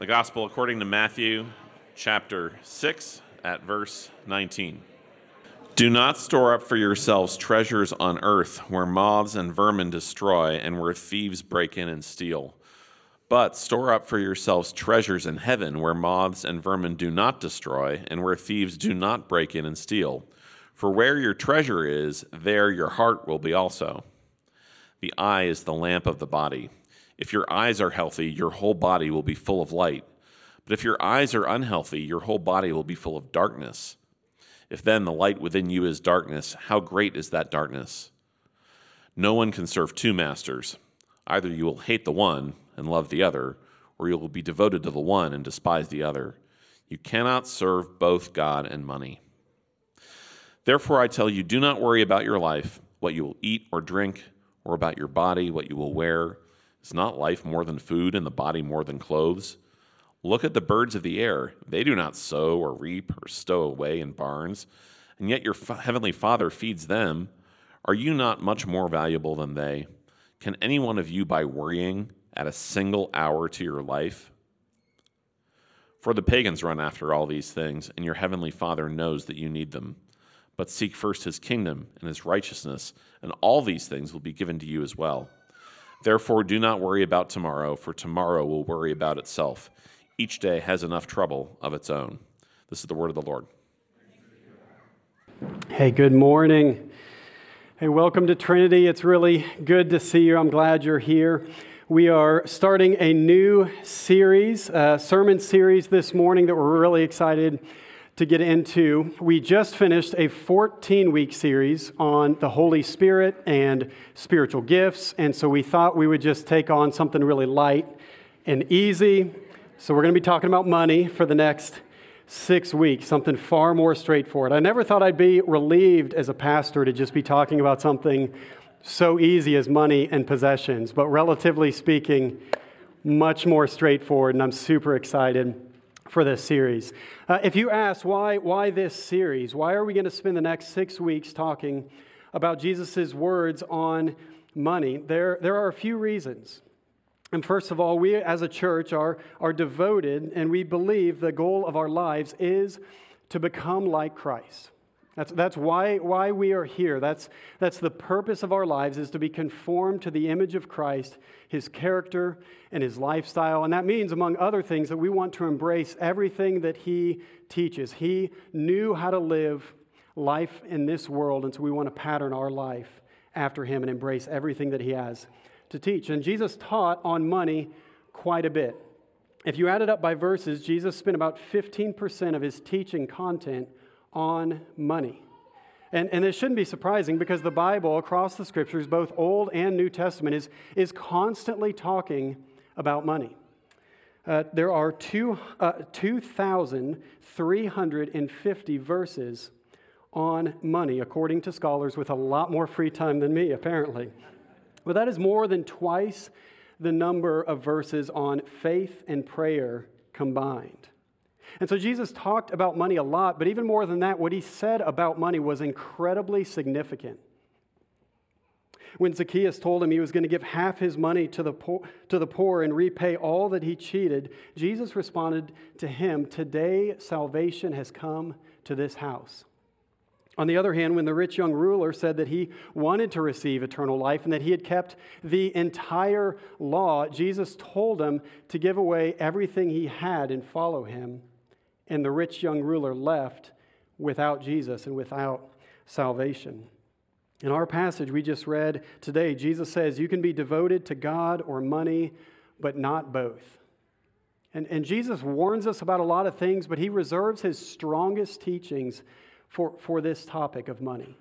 The Gospel according to Matthew chapter 6 at verse 19. Do not store up for yourselves treasures on earth where moths and vermin destroy and where thieves break in and steal. But store up for yourselves treasures in heaven where moths and vermin do not destroy and where thieves do not break in and steal. For where your treasure is, there your heart will be also. The eye is the lamp of the body. If your eyes are healthy, your whole body will be full of light. But if your eyes are unhealthy, your whole body will be full of darkness. If then the light within you is darkness, how great is that darkness? No one can serve two masters. Either you will hate the one and love the other, or you will be devoted to the one and despise the other. You cannot serve both God and money. Therefore I tell you, do not worry about your life, what you will eat or drink, or about your body, what you will wear. Is not life more than food and the body more than clothes? Look at the birds of the air. They do not sow or reap or stow away in barns, and yet your heavenly Father feeds them. Are you not much more valuable than they? Can any one of you, by worrying, add a single hour to your life? For the pagans run after all these things, and your heavenly Father knows that you need them. But seek first his kingdom and his righteousness, and all these things will be given to you as well. Therefore, do not worry about tomorrow, for tomorrow will worry about itself. Each day has enough trouble of its own. This is the word of the Lord. Hey, good morning. Hey, welcome to Trinity. It's really good to see you. I'm glad you're here. We are starting a new series, a sermon series this morning that we're really excited to get into. We just finished a 14-week series on the Holy Spirit and spiritual gifts, and so we thought we would just take on something really light and easy. So we're going to be talking about money for the next 6 weeks, something far more straightforward. I never thought I'd be relieved as a pastor to just be talking about something so easy as money and possessions, but relatively speaking, much more straightforward, and I'm super excited for this series. If you ask why this series, why are we going to spend the next 6 weeks talking about Jesus' words on money, there are a few reasons. And first of all, we as a church are devoted, and we believe the goal of our lives is to become like Christ. That's why we are here. That's the purpose of our lives, is to be conformed to the image of Christ, his character and his lifestyle. And that means, among other things, that we want to embrace everything that he teaches. He knew how to live life in this world, and so we want to pattern our life after him and embrace everything that he has to teach. And Jesus taught on money quite a bit. If you add it up by verses, Jesus spent about 15% of his teaching content on money. And it shouldn't be surprising, because the Bible, across the scriptures, both Old and New Testament, is constantly talking about money. There are 2,350 verses on money, according to scholars with a lot more free time than me, apparently. But that is more than twice the number of verses on faith and prayer combined. And so Jesus talked about money a lot, but even more than that, what he said about money was incredibly significant. When Zacchaeus told him he was going to give half his money to the poor and repay all that he cheated, Jesus responded to him, "Today salvation has come to this house." On the other hand, when the rich young ruler said that he wanted to receive eternal life and that he had kept the entire law, Jesus told him to give away everything he had and follow him. And the rich young ruler left without Jesus and without salvation. In our passage we just read today, Jesus says, you can be devoted to God or money, but not both. And Jesus warns us about a lot of things, but he reserves his strongest teachings for this topic of money.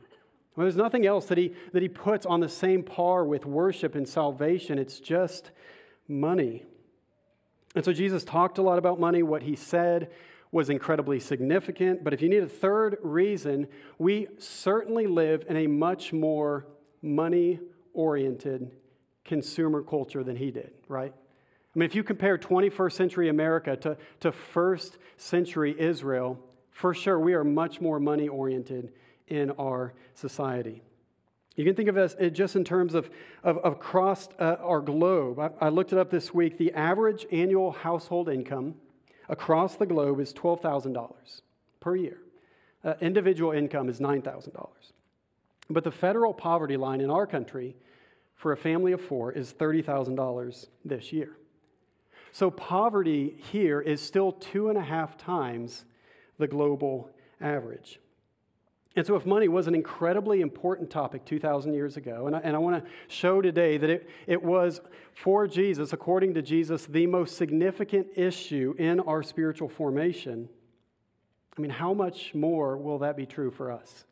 Well, there's nothing else that he puts on the same par with worship and salvation. It's just money. And so Jesus talked a lot about money. What he said was incredibly significant. But if you need a third reason, we certainly live in a much more money-oriented consumer culture than he did, right? I mean, if you compare 21st century America to first century Israel, for sure we are much more money-oriented in our society. You can think of it just in terms of across our globe. I looked it up this week. The average annual household income across the globe is $12,000 per year. Individual income is $9,000. But the federal poverty line in our country for a family of four is $30,000 this year. So poverty here is still 2.5 times the global average. And so if money was an incredibly important topic 2,000 years ago, and I want to show today that it was for Jesus, according to Jesus, the most significant issue in our spiritual formation, I mean, how much more will that be true for us,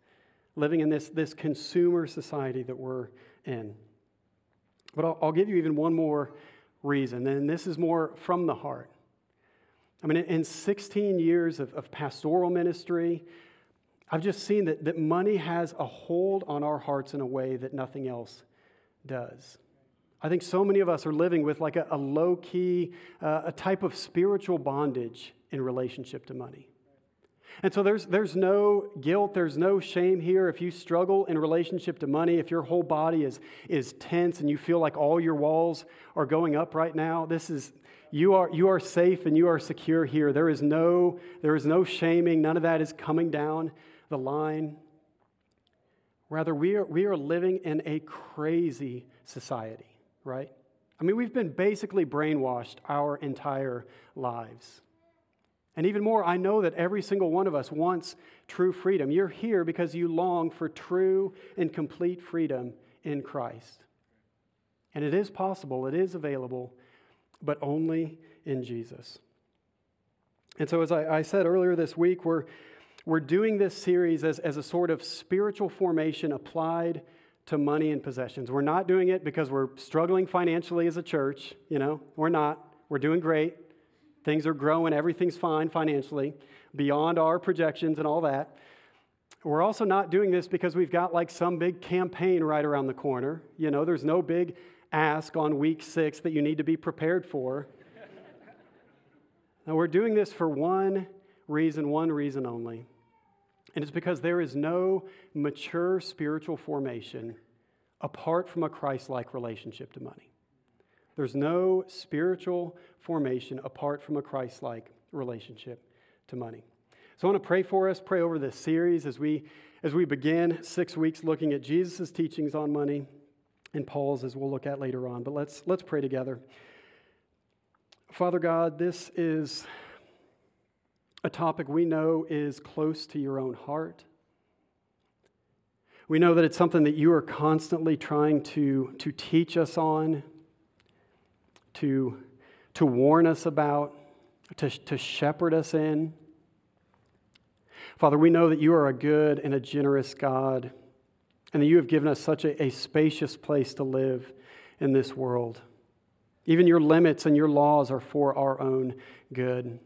living in this consumer society that we're in? But I'll give you even one more reason, and this is more from the heart. I mean, in 16 years of pastoral ministry, I've just seen that money has a hold on our hearts in a way that nothing else does. I think so many of us are living with like a low-key, a type of spiritual bondage in relationship to money. And so there's no guilt, there's no shame here. If you struggle in relationship to money, if your whole body is tense and you feel like all your walls are going up right now, this is you are safe and you are secure here. There is no shaming. None of that is coming down the line. Rather, we are living in a crazy society, right? I mean, we've been basically brainwashed our entire lives. And even more, I know that every single one of us wants true freedom. You're here because you long for true and complete freedom in Christ. And it is possible, it is available, but only in Jesus. And so as I said earlier this week, we're doing this series as a sort of spiritual formation applied to money and possessions. We're not doing it because we're struggling financially as a church. You know, we're not. We're doing great. Things are growing, everything's fine financially, beyond our projections and all that. We're also not doing this because we've got like some big campaign right around the corner. You know, there's no big ask on week 6 that you need to be prepared for. Now, we're doing this for one reason only. And it's because there is no mature spiritual formation apart from a Christ-like relationship to money. There's no spiritual formation apart from a Christ-like relationship to money. So I want to pray for us, pray over this series as we begin 6 weeks looking at Jesus' teachings on money and Paul's, as we'll look at later on. But let's pray together. Father God, this is a topic we know is close to your own heart. We know that it's something that you are constantly trying to teach us on, to warn us about, to shepherd us in. Father, we know that you are a good and a generous God, and that you have given us such a spacious place to live in this world. Even your limits and your laws are for our own good.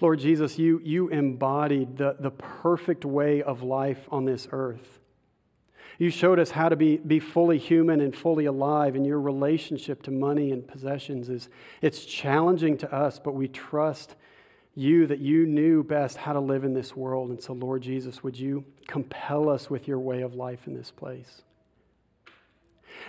Lord Jesus, you embodied the perfect way of life on this earth. You showed us how to be fully human and fully alive, and your relationship to money and possessions it's challenging to us, but we trust you that you knew best how to live in this world. And so, Lord Jesus, would you compel us with your way of life in this place?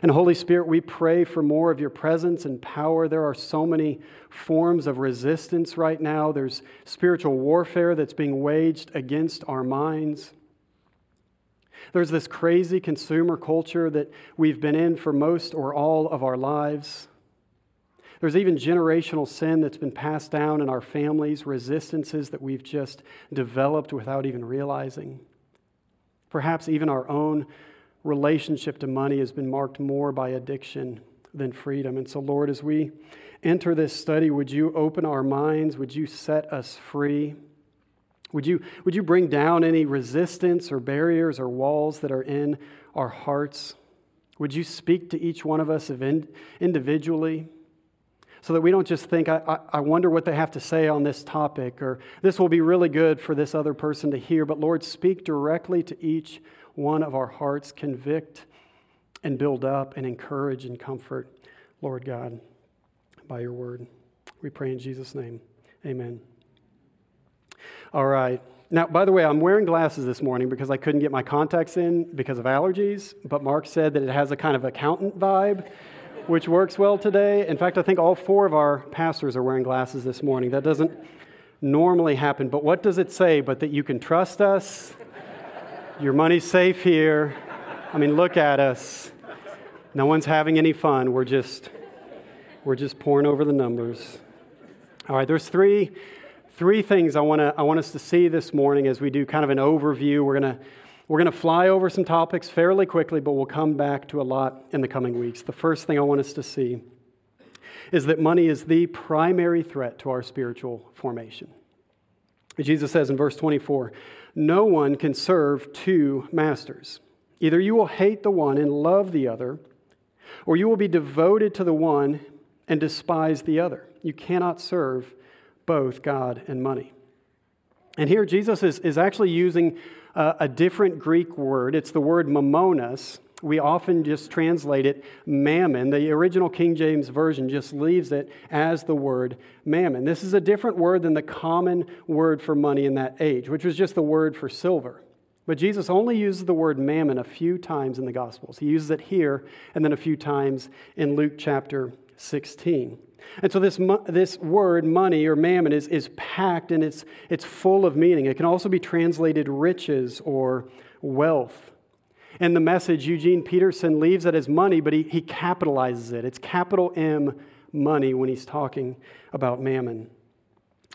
And Holy Spirit, we pray for more of your presence and power. There are so many forms of resistance right now. There's spiritual warfare that's being waged against our minds. There's this crazy consumer culture that we've been in for most or all of our lives. There's even generational sin that's been passed down in our families, resistances that we've just developed without even realizing. Perhaps even our own relationship to money has been marked more by addiction than freedom. And so, Lord, as we enter this study, would you open our minds? Would you set us free? Would you bring down any resistance or barriers or walls that are in our hearts? Would you speak to each one of us individually so that we don't just think, I wonder what they have to say on this topic, or this will be really good for this other person to hear. But Lord, speak directly to each one of our hearts, convict and build up and encourage and comfort, Lord God, by your word. We pray in Jesus' name, amen. All right. Now, by the way, I'm wearing glasses this morning because I couldn't get my contacts in because of allergies, but Mark said that it has a kind of accountant vibe, which works well today. In fact, I think all four of our pastors are wearing glasses this morning. That doesn't normally happen, but what does it say? But that you can trust us, your money's safe here. I mean, look at us. No one's having any fun. We're just pouring over the numbers. All right, there's three things I want us to see this morning as we do kind of an overview. We're gonna fly over some topics fairly quickly, but we'll come back to a lot in the coming weeks. The first thing I want us to see is that money is the primary threat to our spiritual formation. Jesus says in verse 24, "No one can serve two masters. Either you will hate the one and love the other, or you will be devoted to the one and despise the other. You cannot serve both God and money." And here Jesus is actually using a different Greek word. It's the word mammonas. We often just translate it mammon. The original King James Version just leaves it as the word mammon. This is a different word than the common word for money in that age, which was just the word for silver. But Jesus only uses the word mammon a few times in the Gospels. He uses it here and then a few times in Luke chapter 16. And so this word money or mammon is packed, and it's full of meaning. It can also be translated riches or wealth. In The Message, Eugene Peterson leaves it as money, but he capitalizes it. It's capital M money when he's talking about mammon.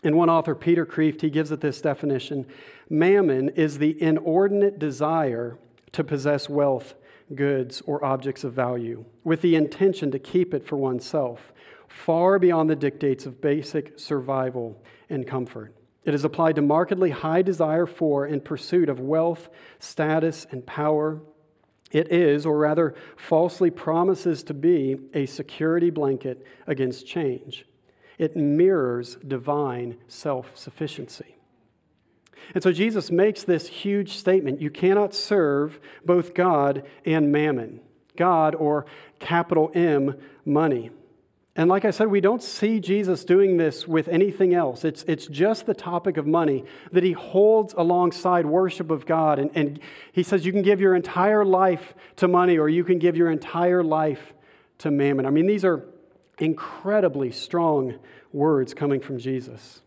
And one author, Peter Kreeft, he gives it this definition: mammon is the inordinate desire to possess wealth, goods, or objects of value with the intention to keep it for oneself, far beyond the dictates of basic survival and comfort. It is applied to markedly high desire for and pursuit of wealth, status, and power. It is, or rather falsely promises to be, a security blanket against change. It mirrors divine self-sufficiency. And so Jesus makes this huge statement: you cannot serve both God and mammon, God or capital M money. And like I said, we don't see Jesus doing this with anything else. It's just the topic of money that he holds alongside worship of God. And he says you can give your entire life to money, or you can give your entire life to mammon. I mean, these are incredibly strong words coming from Jesus.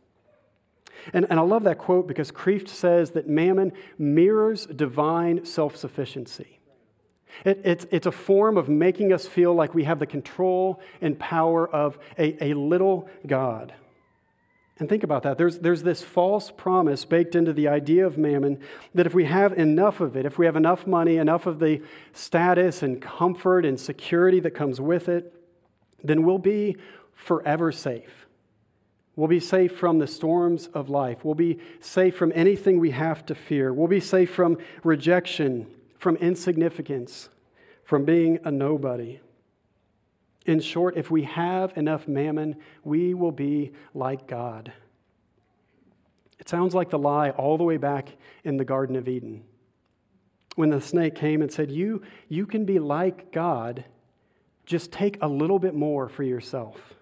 And I love that quote because Kreeft says that mammon mirrors divine self-sufficiency. It's a form of making us feel like we have the control and power of a little God. And think about that. There's this false promise baked into the idea of mammon that if we have enough of it, if we have enough money, enough of the status and comfort and security that comes with it, then we'll be forever safe. We'll be safe from the storms of life. We'll be safe from anything we have to fear. We'll be safe from rejection, from insignificance, from being a nobody. In short, if we have enough mammon, we will be like God. It sounds like the lie all the way back in the Garden of Eden, when the snake came and said, you can be like God, just take a little bit more for yourself.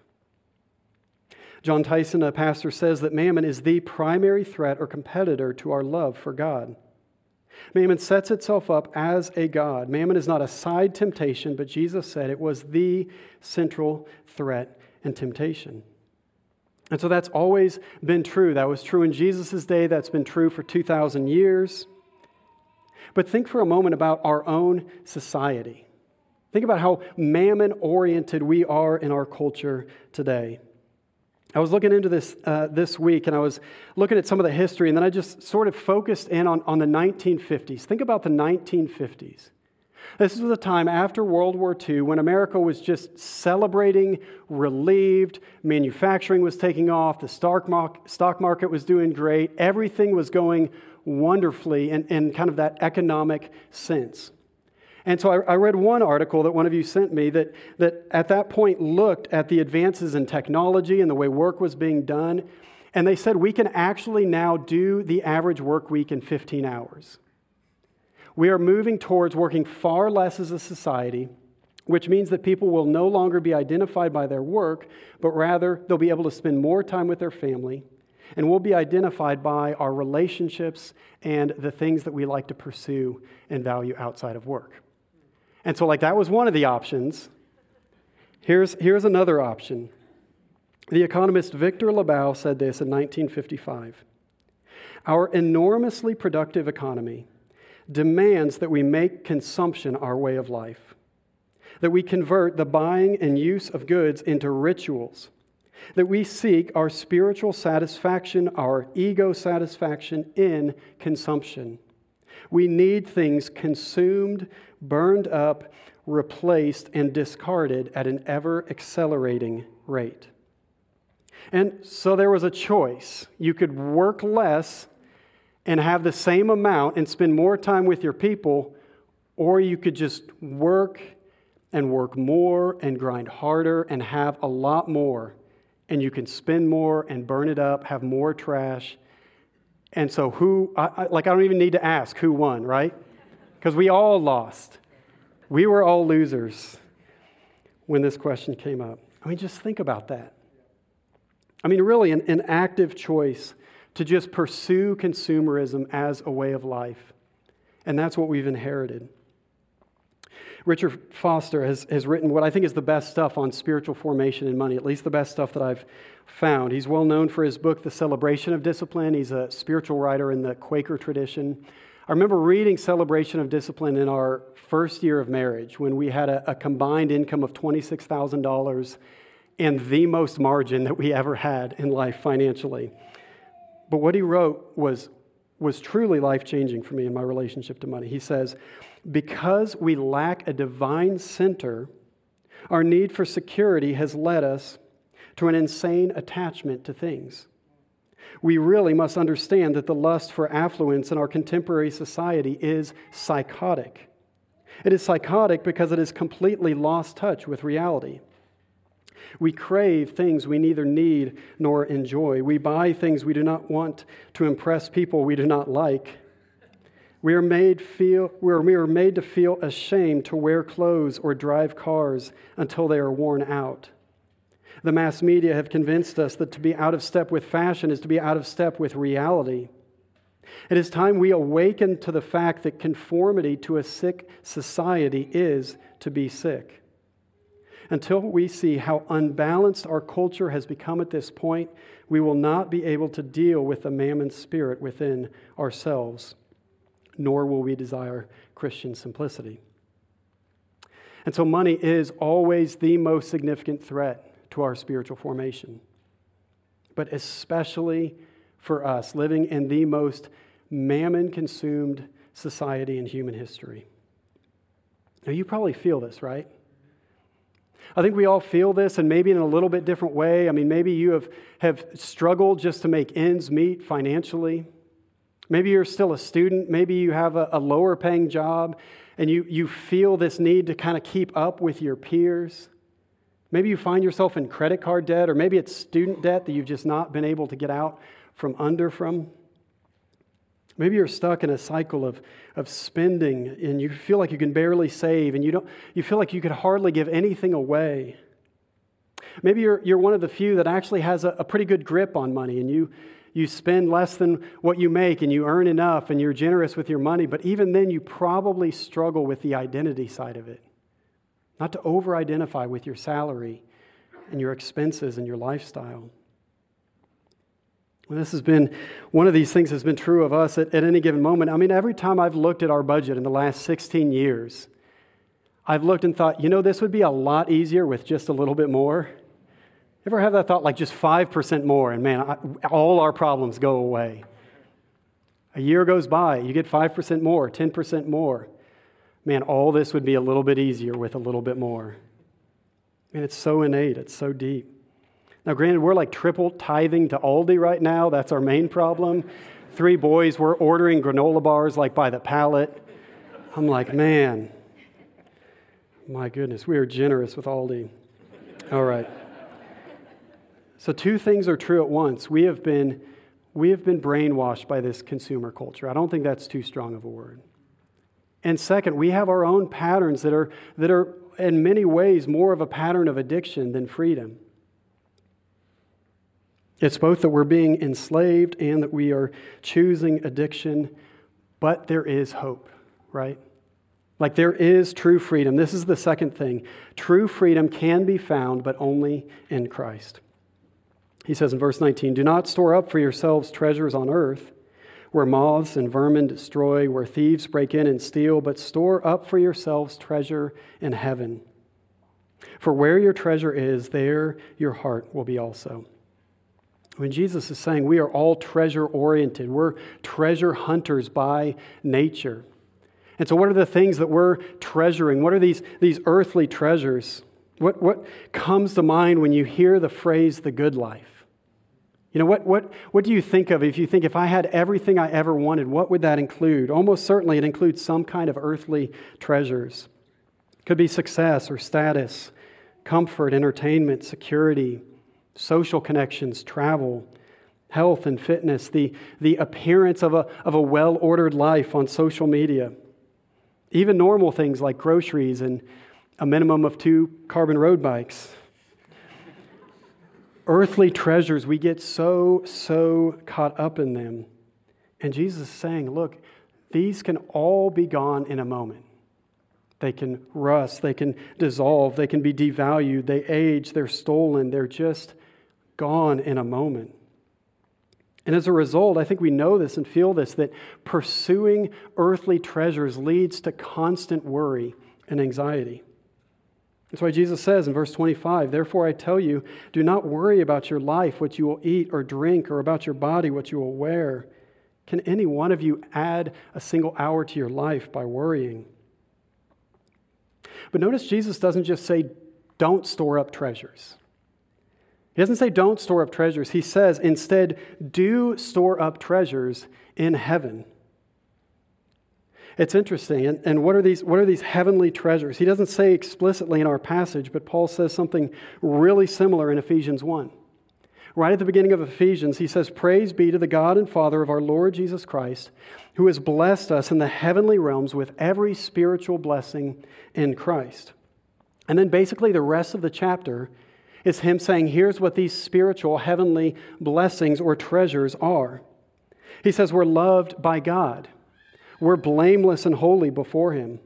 John Tyson, a pastor, says that mammon is the primary threat or competitor to our love for God. Mammon sets itself up as a god. Mammon is not a side temptation, but Jesus said it was the central threat and temptation. And so that's always been true. That was true in Jesus' day. That's been true for 2,000 years. But think for a moment about our own society. Think about how mammon-oriented we are in our culture today. I was looking into this this week, and I was looking at some of the history, and then I just sort of focused in on the 1950s. Think about the 1950s. This was a time after World War II when America was just celebrating, relieved, manufacturing was taking off, the stock market was doing great, everything was going wonderfully in kind of that economic sense. And so I read one article that one of you sent me that at that point looked at the advances in technology and the way work was being done. And they said, we can actually now do the average work week in 15 hours. We are moving towards working far less as a society, which means that people will no longer be identified by their work, but rather they'll be able to spend more time with their family. And we'll be identified by our relationships and the things that we like to pursue and value outside of work. And so, like, that was one of the options. Here's another option. The economist Victor LeBow said this in 1955. Our enormously productive economy demands that we make consumption our way of life, that we convert the buying and use of goods into rituals, that we seek our spiritual satisfaction, our ego satisfaction in consumption. We need things consumed, burned up, replaced, and discarded at an ever-accelerating rate. And so there was a choice. You could work less and have the same amount and spend more time with your people, or you could just work and work more and grind harder and have a lot more, and you can spend more and burn it up, have more trash. And so I don't even need to ask who won, right? Because we all lost. We were all losers when this question came up. I mean, just think about that. I mean, really an active choice to just pursue consumerism as a way of life. And that's what we've inherited. Richard Foster has written what I think is the best stuff on spiritual formation and money, at least the best stuff that I've found. He's well known for his book, The Celebration of Discipline. He's a spiritual writer in the Quaker tradition. I remember reading Celebration of Discipline in our first year of marriage when we had a combined income of $26,000 and the most margin that we ever had in life financially. But what he wrote was truly life-changing for me in my relationship to money. He says, because we lack a divine center, our need for security has led us to an insane attachment to things. We really must understand that the lust for affluence in our contemporary society is psychotic. It is psychotic because it has completely lost touch with reality. We crave things we neither need nor enjoy. We buy things we do not want to impress people we do not like. We are made to feel ashamed to wear clothes or drive cars until they are worn out. The mass media have convinced us that to be out of step with fashion is to be out of step with reality. It is time we awaken to the fact that conformity to a sick society is to be sick. Until we see how unbalanced our culture has become at this point, we will not be able to deal with the mammon spirit within ourselves, nor will we desire Christian simplicity. And so money is always the most significant threat to our spiritual formation. But especially for us, living in the most mammon-consumed society in human history. Now, you probably feel this, right? I think we all feel this, and maybe in a little bit different way. I mean, maybe you have struggled just to make ends meet financially. Maybe you're still a student. Maybe you have a lower paying job, and you feel this need to kind of keep up with your peers. Maybe you find yourself in credit card debt, or maybe it's student debt that you've just not been able to get out from under from. Maybe you're stuck in a cycle of spending, and you feel like you can barely save, and you feel like you could hardly give anything away. Maybe you're one of the few that actually has a pretty good grip on money, and you spend less than what you make, and you earn enough, and you're generous with your money, but even then you probably struggle with the identity side of it. Not to over-identify with your salary and your expenses and your lifestyle. Well, this has been, one of these things has been true of us at any given moment. I mean, every time I've looked at our budget in the last 16 years, I've looked and thought, this would be a lot easier with just a little bit more. Ever have that thought, like just 5% more, and man, all our problems go away. A year goes by, you get 5% more, 10% more. Man, all this would be a little bit easier with a little bit more. I mean, it's so innate, it's so deep. Now, granted, we're like triple tithing to Aldi right now. That's our main problem. 3 boys, we're ordering granola bars like by the pallet. I'm like, man, my goodness, we are generous with Aldi. All right. So 2 things are true at once. We have been brainwashed by this consumer culture. I don't think that's too strong of a word. And second, we have our own patterns that are in many ways more of a pattern of addiction than freedom. It's both that we're being enslaved and that we are choosing addiction, but there is hope, right? Like there is true freedom. This is the second thing. True freedom can be found, but only in Christ. He says in verse 19, "Do not store up for yourselves treasures on earth, where moths and vermin destroy, where thieves break in and steal, but store up for yourselves treasure in heaven. For where your treasure is, there your heart will be also." When Jesus is saying we are all treasure-oriented, we're treasure hunters by nature. And so what are the things that we're treasuring? What are these earthly treasures? What comes to mind when you hear the phrase, the good life? You know, what do you think of if you think, if I had everything I ever wanted, what would that include? Almost certainly it includes some kind of earthly treasures. Could be success or status, comfort, entertainment, security, social connections, travel, health and fitness, the appearance of a well-ordered life on social media. Even normal things like groceries and a minimum of 2 carbon road bikes. Earthly treasures, we get so caught up in them. And Jesus is saying, look, these can all be gone in a moment. They can rust, they can dissolve, they can be devalued, they age, they're stolen, they're just gone in a moment. And as a result, I think we know this and feel this, that pursuing earthly treasures leads to constant worry and anxiety. That's why Jesus says in verse 25, "Therefore I tell you, do not worry about your life, what you will eat or drink, or about your body, what you will wear. Can any one of you add a single hour to your life by worrying?" But notice Jesus doesn't just say, don't store up treasures. He doesn't say don't store up treasures. He says instead, do store up treasures in heaven. It's interesting. And what are these heavenly treasures? He doesn't say explicitly in our passage, but Paul says something really similar in Ephesians 1. Right at the beginning of Ephesians, he says, "Praise be to the God and Father of our Lord Jesus Christ, who has blessed us in the heavenly realms with every spiritual blessing in Christ." And then basically the rest of the chapter is him saying, here's what these spiritual heavenly blessings or treasures are. He says we're loved by God. We're blameless and holy before him.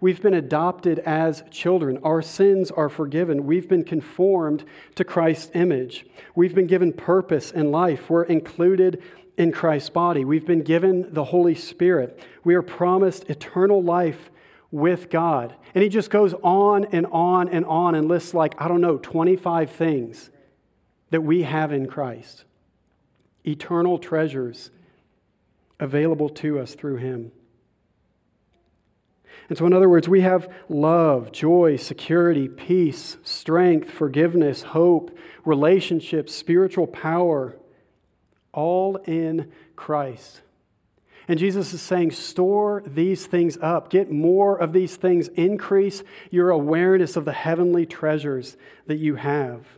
We've been adopted as children. Our sins are forgiven. We've been conformed to Christ's image. We've been given purpose in life. We're included in Christ's body. We've been given the Holy Spirit. We are promised eternal life with God. And he just goes on and on and on and lists 25 things that we have in Christ. Eternal treasures available to us through him. And so in other words, we have love, joy, security, peace, strength, forgiveness, hope, relationships, spiritual power, all in Christ. And Jesus is saying, store these things up. Get more of these things. Increase your awareness of the heavenly treasures that you have.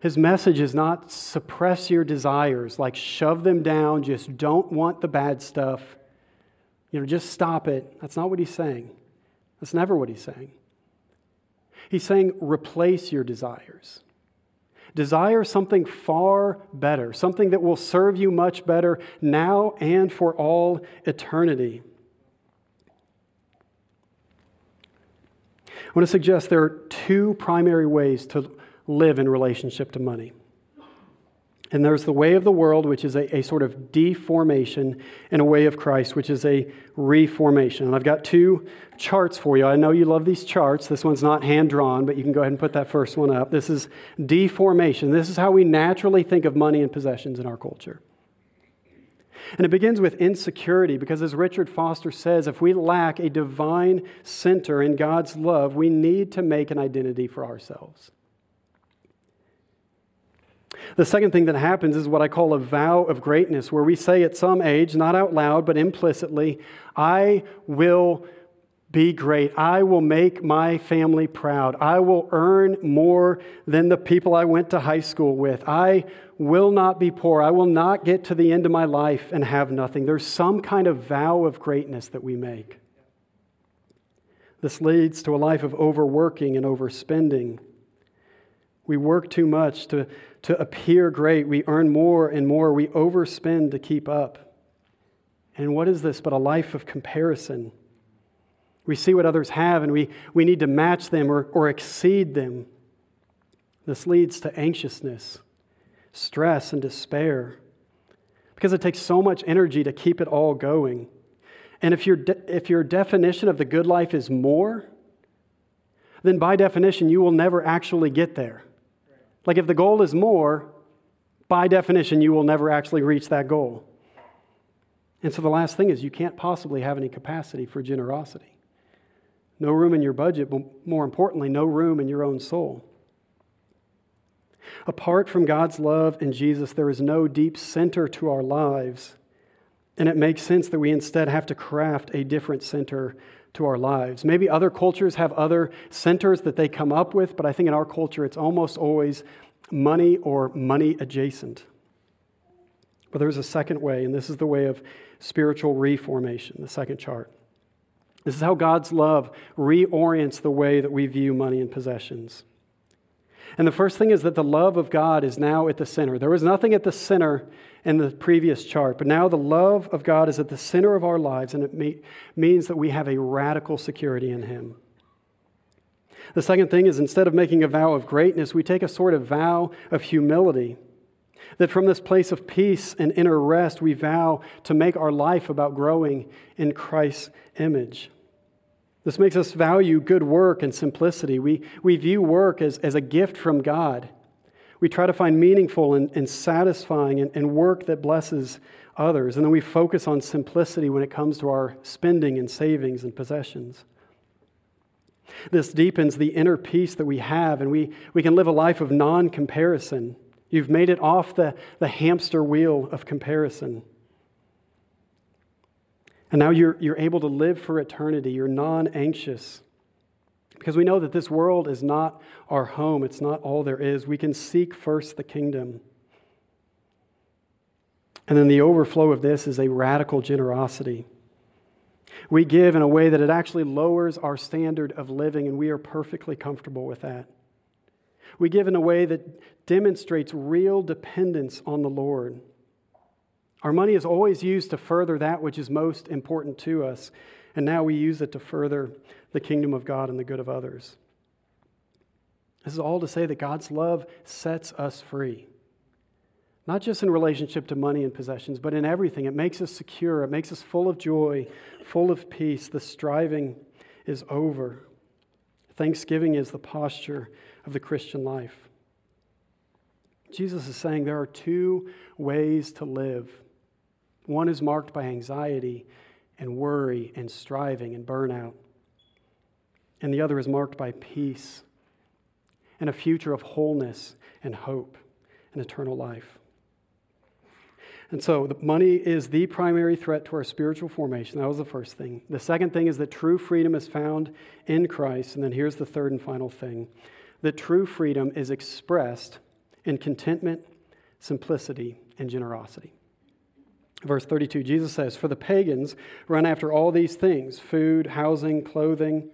His message is not suppress your desires, like shove them down, just don't want the bad stuff. Just stop it. That's not what he's saying. That's never what he's saying. He's saying replace your desires. Desire something far better, something that will serve you much better now and for all eternity. I want to suggest there are 2 primary ways to live in relationship to money. And there's the way of the world, which is a sort of deformation, and a way of Christ, which is a reformation. And I've got 2 charts for you. I know you love these charts. This one's not hand-drawn, but you can go ahead and put that first one up. This is deformation. This is how we naturally think of money and possessions in our culture. And it begins with insecurity, because as Richard Foster says, if we lack a divine center in God's love, we need to make an identity for ourselves. The second thing that happens is what I call a vow of greatness, where we say at some age, not out loud, but implicitly, I will be great. I will make my family proud. I will earn more than the people I went to high school with. I will not be poor. I will not get to the end of my life and have nothing. There's some kind of vow of greatness that we make. This leads to a life of overworking and overspending. We work too much to appear great. We earn more and more. We overspend to keep up. And what is this but a life of comparison? We see what others have and we need to match them or exceed them. This leads to anxiousness, stress, and despair because it takes so much energy to keep it all going. And if your definition of the good life is more, then by definition you will never actually get there. Like if the goal is more, by definition you will never actually reach that goal. And so the last thing is you can't possibly have any capacity for generosity. No room in your budget, but more importantly, no room in your own soul. Apart from God's love and Jesus, there is no deep center to our lives. And it makes sense that we instead have to craft a different center to our lives. Maybe other cultures have other centers that they come up with, but I think in our culture it's almost always money or money adjacent. But there's a second way, and this is the way of spiritual reformation, the second chart. This is how God's love reorients the way that we view money and possessions. And the first thing is that the love of God is now at the center. There was nothing at the center in the previous chart, but now the love of God is at the center of our lives, and it means that we have a radical security in Him. The second thing is instead of making a vow of greatness, we take a sort of vow of humility. That from this place of peace and inner rest, we vow to make our life about growing in Christ's image. This makes us value good work and simplicity. We view work as a gift from God. We try to find meaningful and satisfying and work that blesses others. And then we focus on simplicity when it comes to our spending and savings and possessions. This deepens the inner peace that we have, and we can live a life of non-comparison. You've made it off the hamster wheel of comparison. And now you're able to live for eternity. You're non-anxious. Because we know that this world is not our home. It's not all there is. We can seek first the kingdom. And then the overflow of this is a radical generosity. We give in a way that it actually lowers our standard of living, and we are perfectly comfortable with that. We give in a way that demonstrates real dependence on the Lord. Our money is always used to further that which is most important to us, and now we use it to further the kingdom of God and the good of others. This is all to say that God's love sets us free, not just in relationship to money and possessions, but in everything. It makes us secure. It makes us full of joy, full of peace. The striving is over. Thanksgiving is the posture of the Christian life. Jesus is saying there are two ways to live. One is marked by anxiety and worry and striving and burnout. And the other is marked by peace and a future of wholeness and hope and eternal life. And so the money is the primary threat to our spiritual formation. That was the first thing. The second thing is that true freedom is found in Christ. And then here's the third and final thing. That true freedom is expressed in contentment, simplicity, and generosity. Verse 32, Jesus says, "For the pagans run after all these things, food, housing, clothing,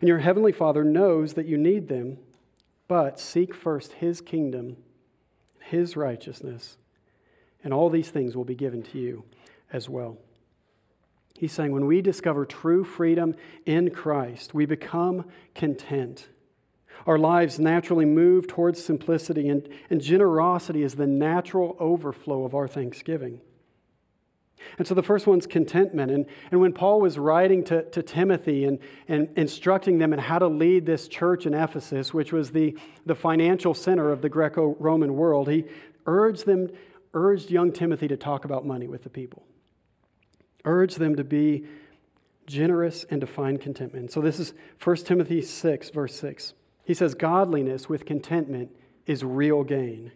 and your heavenly Father knows that you need them, but seek first His kingdom, His righteousness, and all these things will be given to you as well." He's saying when we discover true freedom in Christ, we become content. Our lives naturally move towards simplicity, and generosity is the natural overflow of our thanksgiving. And so the first one's contentment. And when Paul was writing to Timothy and instructing them in how to lead this church in Ephesus, which was the financial center of the Greco-Roman world, he urged young Timothy to talk about money with the people. Urged them to be generous and to find contentment. So this is 1 Timothy 6, verse 6. He says, "Godliness with contentment is real gain.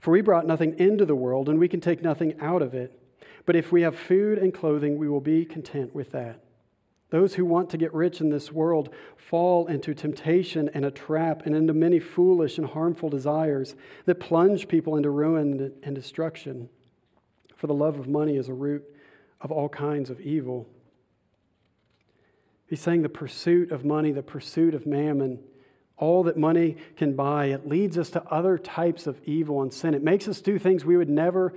For we brought nothing into the world, and we can take nothing out of it. But if we have food and clothing, we will be content with that. Those who want to get rich in this world fall into temptation and a trap and into many foolish and harmful desires that plunge people into ruin and destruction. For the love of money is a root of all kinds of evil." He's saying the pursuit of money, the pursuit of mammon, all that money can buy. It leads us to other types of evil and sin. It makes us do things we would never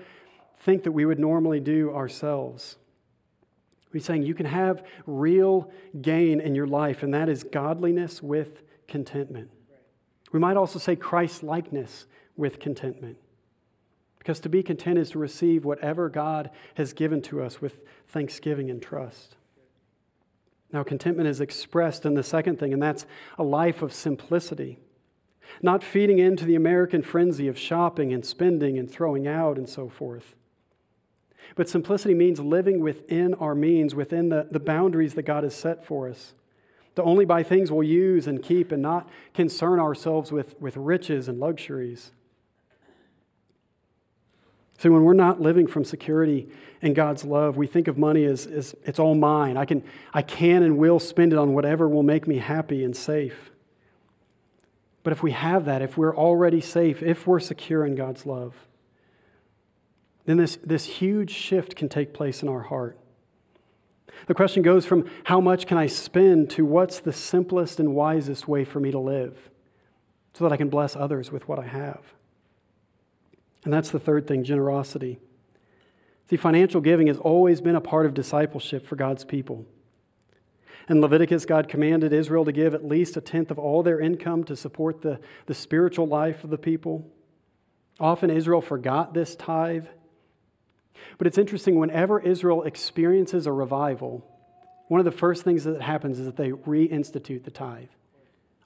think that we would normally do ourselves. He's saying you can have real gain in your life, and that is godliness with contentment. We might also say Christ-likeness with contentment, because to be content is to receive whatever God has given to us with thanksgiving and trust. Now, contentment is expressed in the second thing, and that's a life of simplicity. Not feeding into the American frenzy of shopping and spending and throwing out and so forth. But simplicity means living within our means, within the boundaries that God has set for us. To only buy things we'll use and keep and not concern ourselves with riches and luxuries. See, when we're not living from security in God's love, we think of money as it's all mine. I can and will spend it on whatever will make me happy and safe. But if we have that, if we're already safe, if we're secure in God's love, then this huge shift can take place in our heart. The question goes from how much can I spend to what's the simplest and wisest way for me to live so that I can bless others with what I have. And that's the third thing, generosity. See, financial giving has always been a part of discipleship for God's people. In Leviticus, God commanded Israel to give at least 1/10 of all their income to support the spiritual life of the people. Often Israel forgot this tithe. But it's interesting, whenever Israel experiences a revival, one of the first things that happens is that they reinstitute the tithe.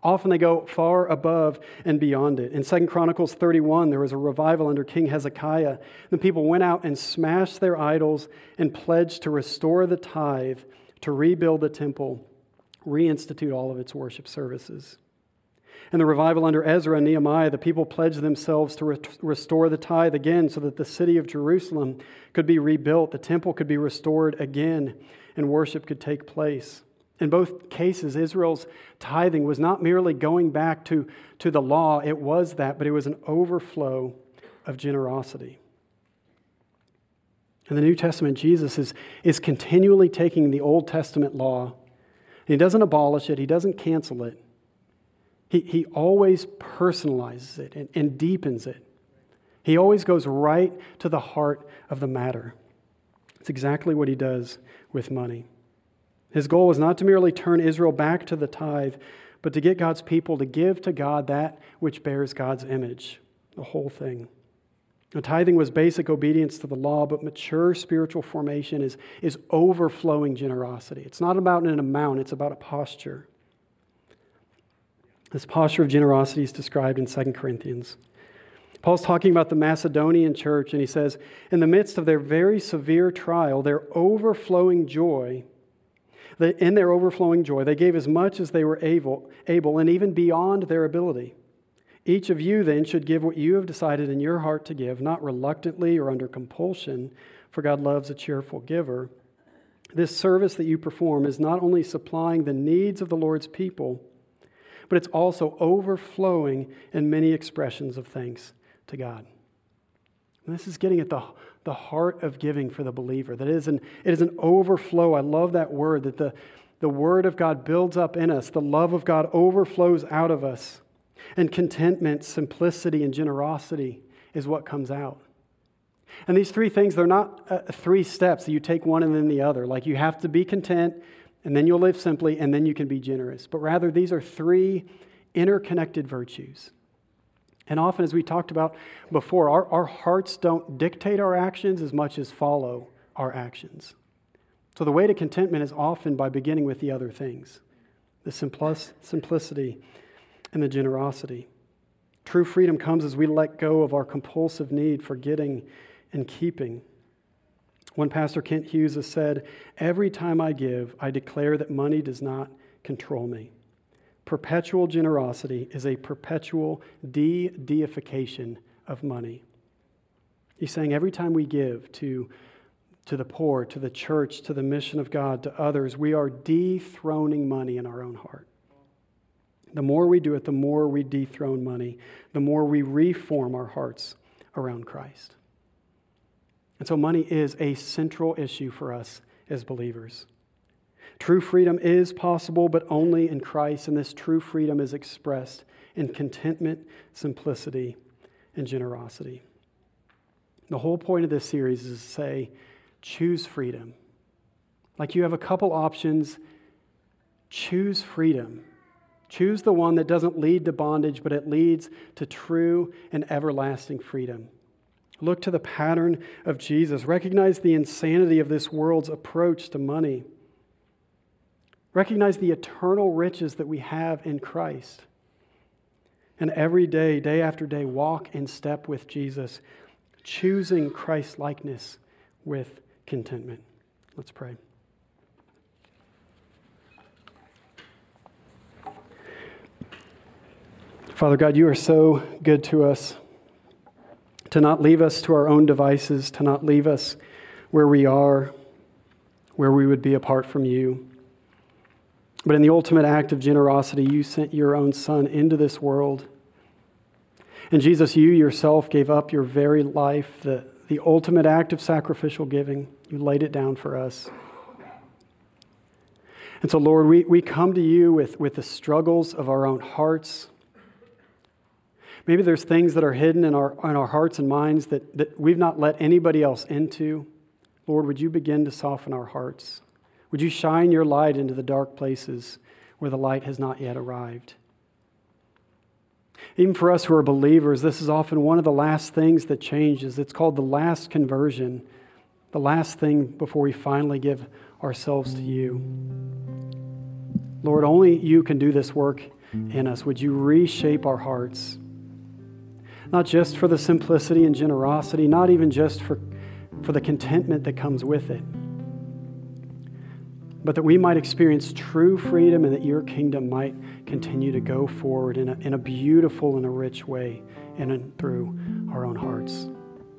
Often they go far above and beyond it. In 2 Chronicles 31, there was a revival under King Hezekiah. The people went out and smashed their idols and pledged to restore the tithe, to rebuild the temple, reinstitute all of its worship services. In the revival under Ezra and Nehemiah, the people pledged themselves to restore the tithe again so that the city of Jerusalem could be rebuilt, the temple could be restored again, and worship could take place. In both cases, Israel's tithing was not merely going back to the law. It was that, but it was an overflow of generosity. In the New Testament, Jesus is continually taking the Old Testament law, and He doesn't abolish it. He doesn't cancel it. He always personalizes it and deepens it. He always goes right to the heart of the matter. It's exactly what He does with money. His goal was not to merely turn Israel back to the tithe, but to get God's people to give to God that which bears God's image, the whole thing. Now, tithing was basic obedience to the law, but mature spiritual formation is overflowing generosity. It's not about an amount, it's about a posture. This posture of generosity is described in 2 Corinthians. Paul's talking about the Macedonian church, and he says, in the midst of their very severe trial, their overflowing joy, they gave as much as they were able, and even beyond their ability. Each of you then should give what you have decided in your heart to give, not reluctantly or under compulsion, for God loves a cheerful giver. This service that you perform is not only supplying the needs of the Lord's people, but it's also overflowing in many expressions of thanks to God. And this is getting at the heart of giving for the believer. That it is an overflow. I love that word, that the Word of God builds up in us. The love of God overflows out of us. And contentment, simplicity, and generosity is what comes out. And these three things, they're not three steps that you take one and then the other. Like you have to be content, and then you'll live simply, and then you can be generous. But rather, these are three interconnected virtues. And often, as we talked about before, our hearts don't dictate our actions as much as follow our actions. So the way to contentment is often by beginning with the other things, the simplicity and the generosity. True freedom comes as we let go of our compulsive need for getting and keeping. One pastor, Kent Hughes, has said, every time I give, I declare that money does not control me. Perpetual generosity is a perpetual de-deification of money. He's saying every time we give to the poor, to the church, to the mission of God, to others, we are dethroning money in our own heart. The more we do it, the more we dethrone money, the more we reform our hearts around Christ. And so money is a central issue for us as believers. True freedom is possible, but only in Christ, and this true freedom is expressed in contentment, simplicity, and generosity. The whole point of this series is to say, choose freedom. Like you have a couple options, choose freedom. Choose the one that doesn't lead to bondage, but it leads to true and everlasting freedom. Look to the pattern of Jesus. Recognize the insanity of this world's approach to money. Recognize the eternal riches that we have in Christ. And every day, day after day, walk in step with Jesus, choosing Christ-likeness with contentment. Let's pray. Father God, you are so good to us, to not leave us to our own devices, to not leave us where we are, where we would be apart from you. But in the ultimate act of generosity, you sent your own Son into this world. And Jesus, you yourself gave up your very life, the ultimate act of sacrificial giving. You laid it down for us. And so, Lord, we come to you with the struggles of our own hearts. Maybe there's things that are hidden in our hearts and minds that we've not let anybody else into. Lord, would you begin to soften our hearts? Would you shine your light into the dark places where the light has not yet arrived? Even for us who are believers, this is often one of the last things that changes. It's called the last conversion, the last thing before we finally give ourselves to you. Lord, only you can do this work in us. Would you reshape our hearts? Not just for the simplicity and generosity, not even just for the contentment that comes with it, but that we might experience true freedom and that your kingdom might continue to go forward in a beautiful and a rich way in and through our own hearts.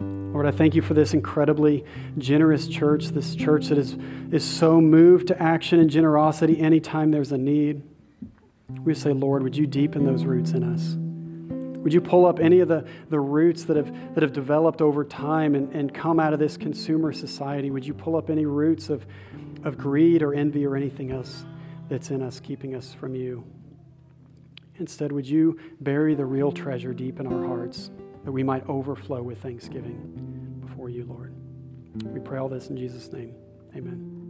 Lord, I thank you for this incredibly generous church, this church that is so moved to action and generosity anytime there's a need. We say, Lord, would you deepen those roots in us? Would you pull up any of the roots that have developed over time and come out of this consumer society? Would you pull up any roots of greed or envy or anything else that's in us, keeping us from you? Instead, would you bury the real treasure deep in our hearts that we might overflow with thanksgiving before you, Lord? We pray all this in Jesus' name. Amen.